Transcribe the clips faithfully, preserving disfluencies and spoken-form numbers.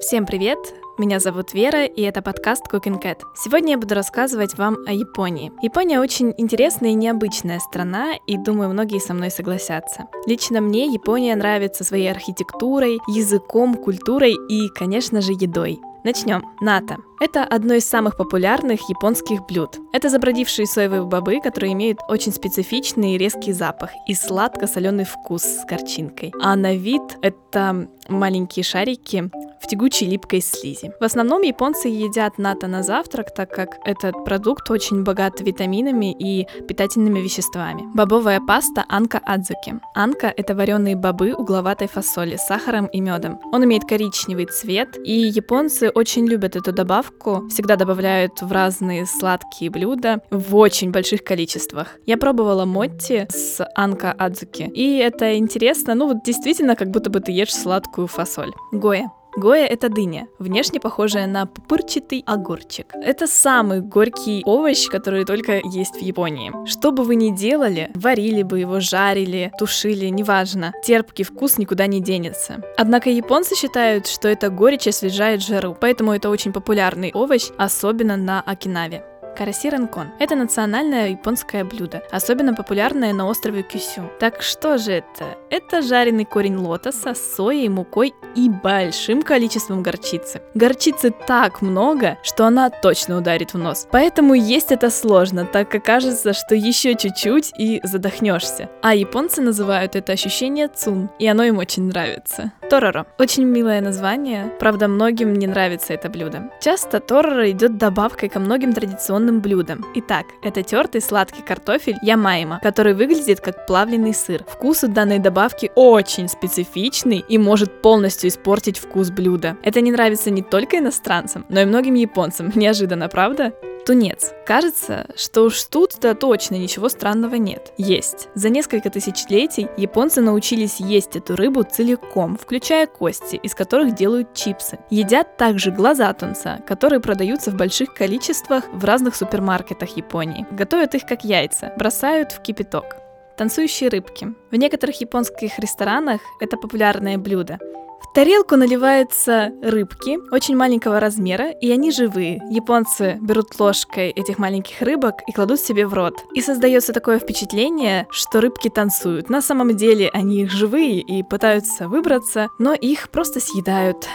Всем привет! Меня зовут Вера, и это подкаст Cooking Cat. Сегодня я буду рассказывать вам о Японии. Япония очень интересная и необычная страна, и, думаю, многие со мной согласятся. Лично мне Япония нравится своей архитектурой, языком, культурой и, конечно же, едой. Начнем. Нато. Это одно из самых популярных японских блюд. Это забродившие соевые бобы, которые имеют очень специфичный и резкий запах и сладко-соленый вкус с горчинкой. А на вид это маленькие шарики в тягучей липкой слизи. В основном японцы едят нато на завтрак, так как этот продукт очень богат витаминами и питательными веществами. Бобовая паста анко адзуки. Анко – это вареные бобы угловатой фасоли с сахаром и медом. Он имеет коричневый цвет, и японцы очень любят эту добавку, всегда добавляют в разные сладкие блюда в очень больших количествах. Я пробовала мотти с анко адзуки, и это интересно, ну вот действительно, как будто бы ты ешь сладкую фасоль. Гоя. Гоя – это дыня, внешне похожая на пупырчатый огурчик. Это самый горький овощ, который только есть в Японии. Что бы вы ни делали, варили бы его, жарили, тушили, неважно, терпкий вкус никуда не денется. Однако японцы считают, что эта горечь освежает жару, поэтому это очень популярный овощ, особенно на Окинаве. Карасирэнкон – это национальное японское блюдо, особенно популярное на острове Кюсю. Так что же это? Это жареный корень лотоса с соей, мукой и большим количеством горчицы. Горчицы так много, что она точно ударит в нос. Поэтому есть это сложно, так как кажется, что еще чуть-чуть и задохнешься. А японцы называют это ощущение цун, и оно им очень нравится. Тороро. Очень милое название, правда, многим не нравится это блюдо. Часто тороро идет добавкой ко многим традиционным блюдам. Итак, это тертый сладкий картофель ямаимо, который выглядит как плавленый сыр. Вкус у данной добавки очень специфичный и может полностью испортить вкус блюда. Это не нравится не только иностранцам, но и многим японцам. Неожиданно, правда? Тунец. Кажется, что уж тут-то точно ничего странного нет. Есть. За несколько тысячелетий японцы научились есть эту рыбу целиком, включая кости, из которых делают чипсы. Едят также глаза тунца, которые продаются в больших количествах в разных супермаркетах Японии. Готовят их как яйца, бросают в кипяток. Танцующие рыбки. В некоторых японских ресторанах это популярное блюдо. В тарелку наливаются рыбки очень маленького размера, и они живые. Японцы берут ложкой этих маленьких рыбок и кладут себе в рот. И создается такое впечатление, что рыбки танцуют. На самом деле они живые и пытаются выбраться, но их просто съедают.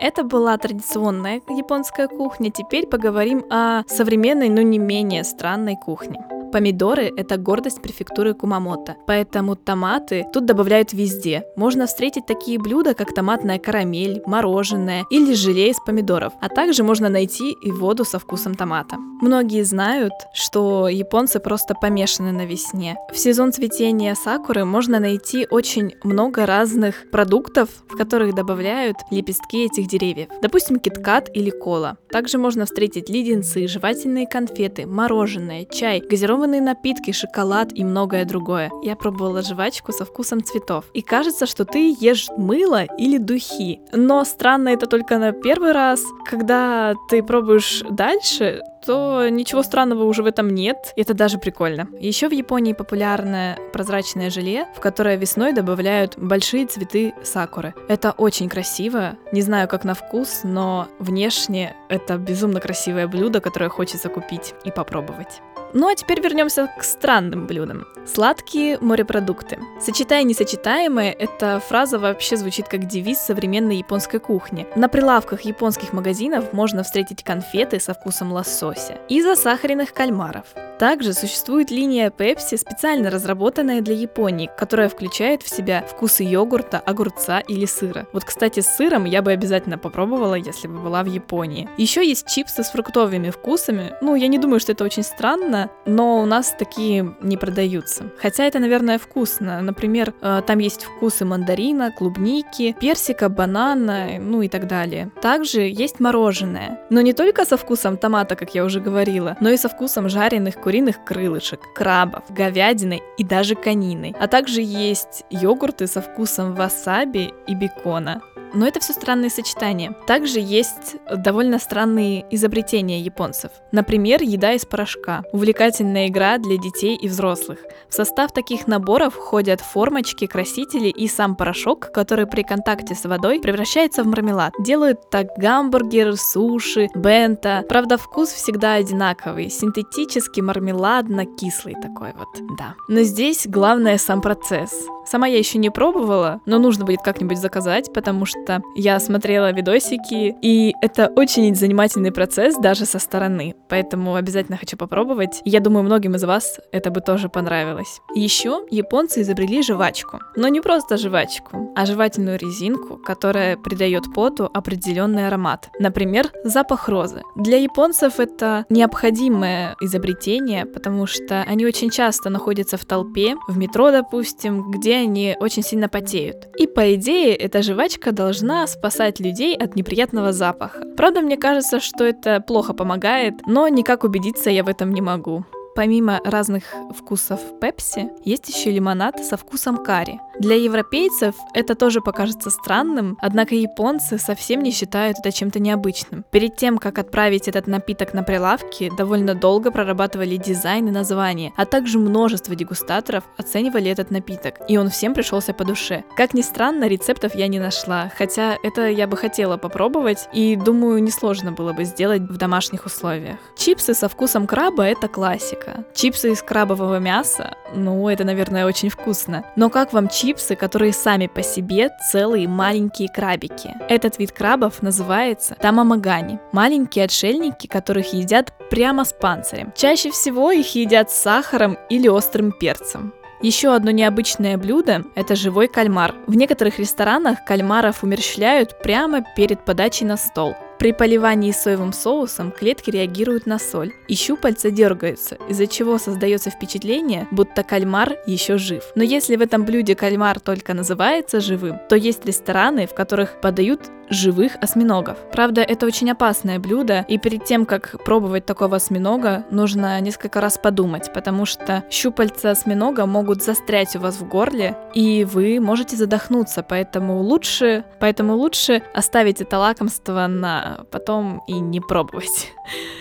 Это была традиционная японская кухня. Теперь поговорим о современной, но не менее странной кухне. Помидоры – это гордость префектуры Кумамото, поэтому томаты тут добавляют везде. Можно встретить такие блюда, как томатная карамель, мороженое или желе из помидоров, а также можно найти и воду со вкусом томата. Многие знают, что японцы просто помешаны на весне. В сезон цветения сакуры можно найти очень много разных продуктов, в которых добавляют лепестки этих деревьев. Допустим, киткат или кола. Также можно встретить леденцы, жевательные конфеты, мороженое, чай, газированные напитки, шоколад и многое другое. Я пробовала жвачку со вкусом цветов. И кажется, что ты ешь мыло или духи. Но странно это только на первый раз. Когда ты пробуешь дальше, то ничего странного уже в этом нет. Это даже прикольно. Еще в Японии популярное прозрачное желе, в которое весной добавляют большие цветы сакуры. Это очень красиво. Не знаю, как на вкус, но внешне это безумно красивое блюдо, которое хочется купить и попробовать. Ну а теперь вернемся к странным блюдам. Сладкие морепродукты. «Сочетай несочетаемое» — эта фраза вообще звучит как девиз современной японской кухни. На прилавках японских магазинов можно встретить конфеты со вкусом лосося и засахаренных кальмаров. Также существует линия Pepsi, специально разработанная для Японии, которая включает в себя вкусы йогурта, огурца или сыра. Вот, кстати, с сыром я бы обязательно попробовала, если бы была в Японии. Еще есть чипсы с фруктовыми вкусами. Ну, я не думаю, что это очень странно, но у нас такие не продаются. Хотя это, наверное, вкусно. Например, там есть вкусы мандарина, клубники, персика, банана, ну и так далее. Также есть мороженое. Но не только со вкусом томата, как я уже говорила, но и со вкусом жареных куриных, куриных крылышек, крабов, говядины и даже конины. А также есть йогурты со вкусом васаби и бекона. Но это все странные сочетания. Также есть довольно странные изобретения японцев. Например, еда из порошка. Увлекательная игра для детей и взрослых. В состав таких наборов входят формочки, красители и сам порошок, который при контакте с водой превращается в мармелад. Делают так гамбургеры, суши, бенто. Правда, вкус всегда одинаковый. Синтетический, мармеладно-кислый такой вот, да. Но здесь главное сам процесс. Сама я еще не пробовала, но нужно будет как-нибудь заказать, потому что я смотрела видосики, и это очень занимательный процесс даже со стороны, поэтому обязательно хочу попробовать. Я думаю, многим из вас это бы тоже понравилось. Еще японцы изобрели жвачку, но не просто жвачку, а жевательную резинку, которая придает поту определенный аромат, например, запах розы. Для японцев это необходимое изобретение, потому что они очень часто находятся в толпе, в метро, допустим, где они очень сильно потеют. И по идее, эта жвачка должна спасать людей от неприятного запаха. Правда, мне кажется, что это плохо помогает, но никак убедиться я в этом не могу. Помимо разных вкусов Pepsi, есть еще лимонад со вкусом карри. Для европейцев это тоже покажется странным, однако японцы совсем не считают это чем-то необычным. Перед тем, как отправить этот напиток на прилавки, довольно долго прорабатывали дизайн и название, а также множество дегустаторов оценивали этот напиток, и он всем пришелся по душе. Как ни странно, рецептов я не нашла, хотя это я бы хотела попробовать, и думаю, несложно было бы сделать в домашних условиях. Чипсы со вкусом краба – это классика. Чипсы из крабового мяса, ну это, наверное, очень вкусно. Но как вам чипсы, которые сами по себе целые маленькие крабики? Этот вид крабов называется тамамагани. Маленькие отшельники, которых едят прямо с панцирем. Чаще всего их едят с сахаром или острым перцем. Еще одно необычное блюдо – это живой кальмар. В некоторых ресторанах кальмаров умерщвляют прямо перед подачей на стол. При поливании соевым соусом клетки реагируют на соль, и щупальца дергаются, из-за чего создается впечатление, будто кальмар еще жив. Но если в этом блюде кальмар только называется живым, то есть рестораны, в которых подают живых осьминогов. Правда, это очень опасное блюдо, и перед тем, как пробовать такого осьминога, нужно несколько раз подумать, потому что щупальца осьминога могут застрять у вас в горле, и вы можете задохнуться, поэтому лучше, поэтому лучше оставить это лакомство на потом и не пробовать.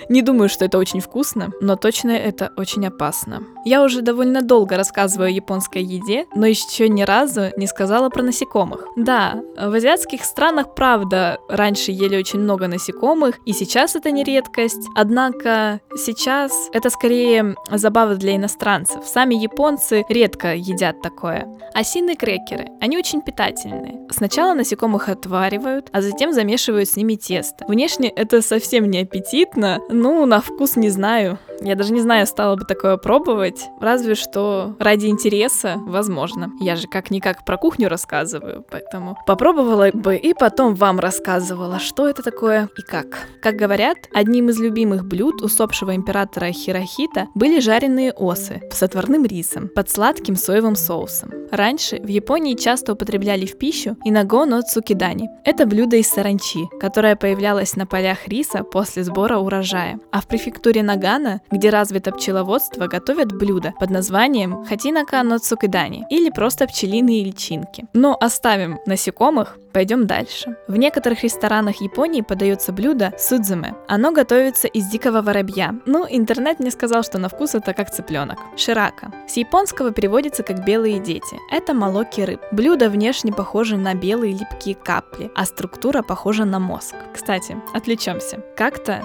Не думаю, что это очень вкусно, но точно это очень опасно. Я уже довольно долго рассказываю о японской еде, но еще ни разу не сказала про насекомых. Да, в азиатских странах, правда, раньше ели очень много насекомых, и сейчас это не редкость, однако сейчас это скорее забава для иностранцев. Сами японцы редко едят такое. Осиные крекеры, они очень питательные. Сначала насекомых отваривают, а затем замешивают с ними тесто. Внешне это совсем не аппетитно, ну, на вкус не знаю. Я даже не знаю, стала бы такое пробовать, разве что ради интереса, возможно. Я же как-никак про кухню рассказываю, поэтому попробовала бы и потом вам рассказывала, что это такое и как. Как говорят, одним из любимых блюд усопшего императора Хирохито были жареные осы с отварным рисом под сладким соевым соусом. Раньше в Японии часто употребляли в пищу инагоно цукидани. Это блюдо из саранчи, которое появлялось на полях риса после сбора урожая. А в префектуре Нагано, где развито пчеловодство, готовят блюдо под названием хатинака нотсукидани или просто пчелиные личинки. Но оставим насекомых, пойдем дальше. В некоторых ресторанах Японии подается блюдо судзуме. Оно готовится из дикого воробья. Ну, интернет мне сказал, что на вкус это как цыпленок. Ширака. С японского переводится как белые дети. Это молоки рыб. Блюдо внешне похоже на белые липкие капли, а структура похожа на мозг. Кстати, отвлечемся. Как-то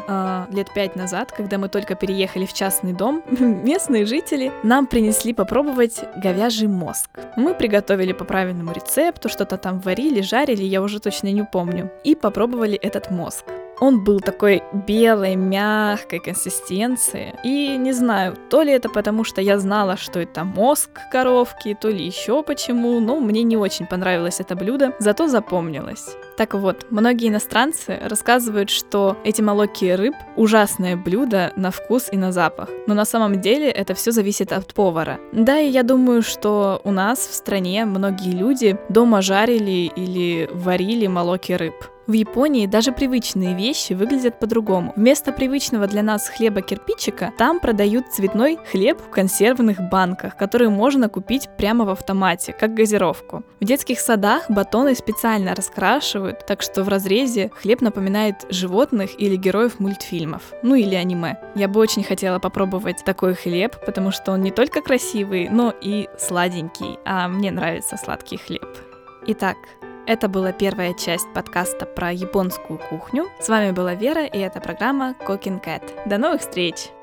э, лет пять назад, когда мы только переехали в частный дом, местные жители нам принесли попробовать говяжий мозг. Мы приготовили по правильному рецепту, что-то там варили, жарили, я уже точно не помню, и попробовали этот мозг. Он был такой белой, мягкой консистенции. И не знаю, то ли это потому, что я знала, что это мозг коровки, то ли еще почему, но мне не очень понравилось это блюдо, зато запомнилось. Так вот, многие иностранцы рассказывают, что эти молоки рыб – ужасное блюдо на вкус и на запах. Но на самом деле это все зависит от повара. Да, и я думаю, что у нас в стране многие люди дома жарили или варили молоки рыб. В Японии даже привычные вещи выглядят по-другому. Вместо привычного для нас хлеба-кирпичика, там продают цветной хлеб в консервных банках, которые можно купить прямо в автомате, как газировку. В детских садах батоны специально раскрашивают спрашивают, так что в разрезе хлеб напоминает животных или героев мультфильмов, ну или аниме. Я бы очень хотела попробовать такой хлеб, потому что он не только красивый, но и сладенький, а мне нравится сладкий хлеб. Итак, это была первая часть подкаста про японскую кухню. С вами была Вера, и это программа Cooking Cat. До новых встреч!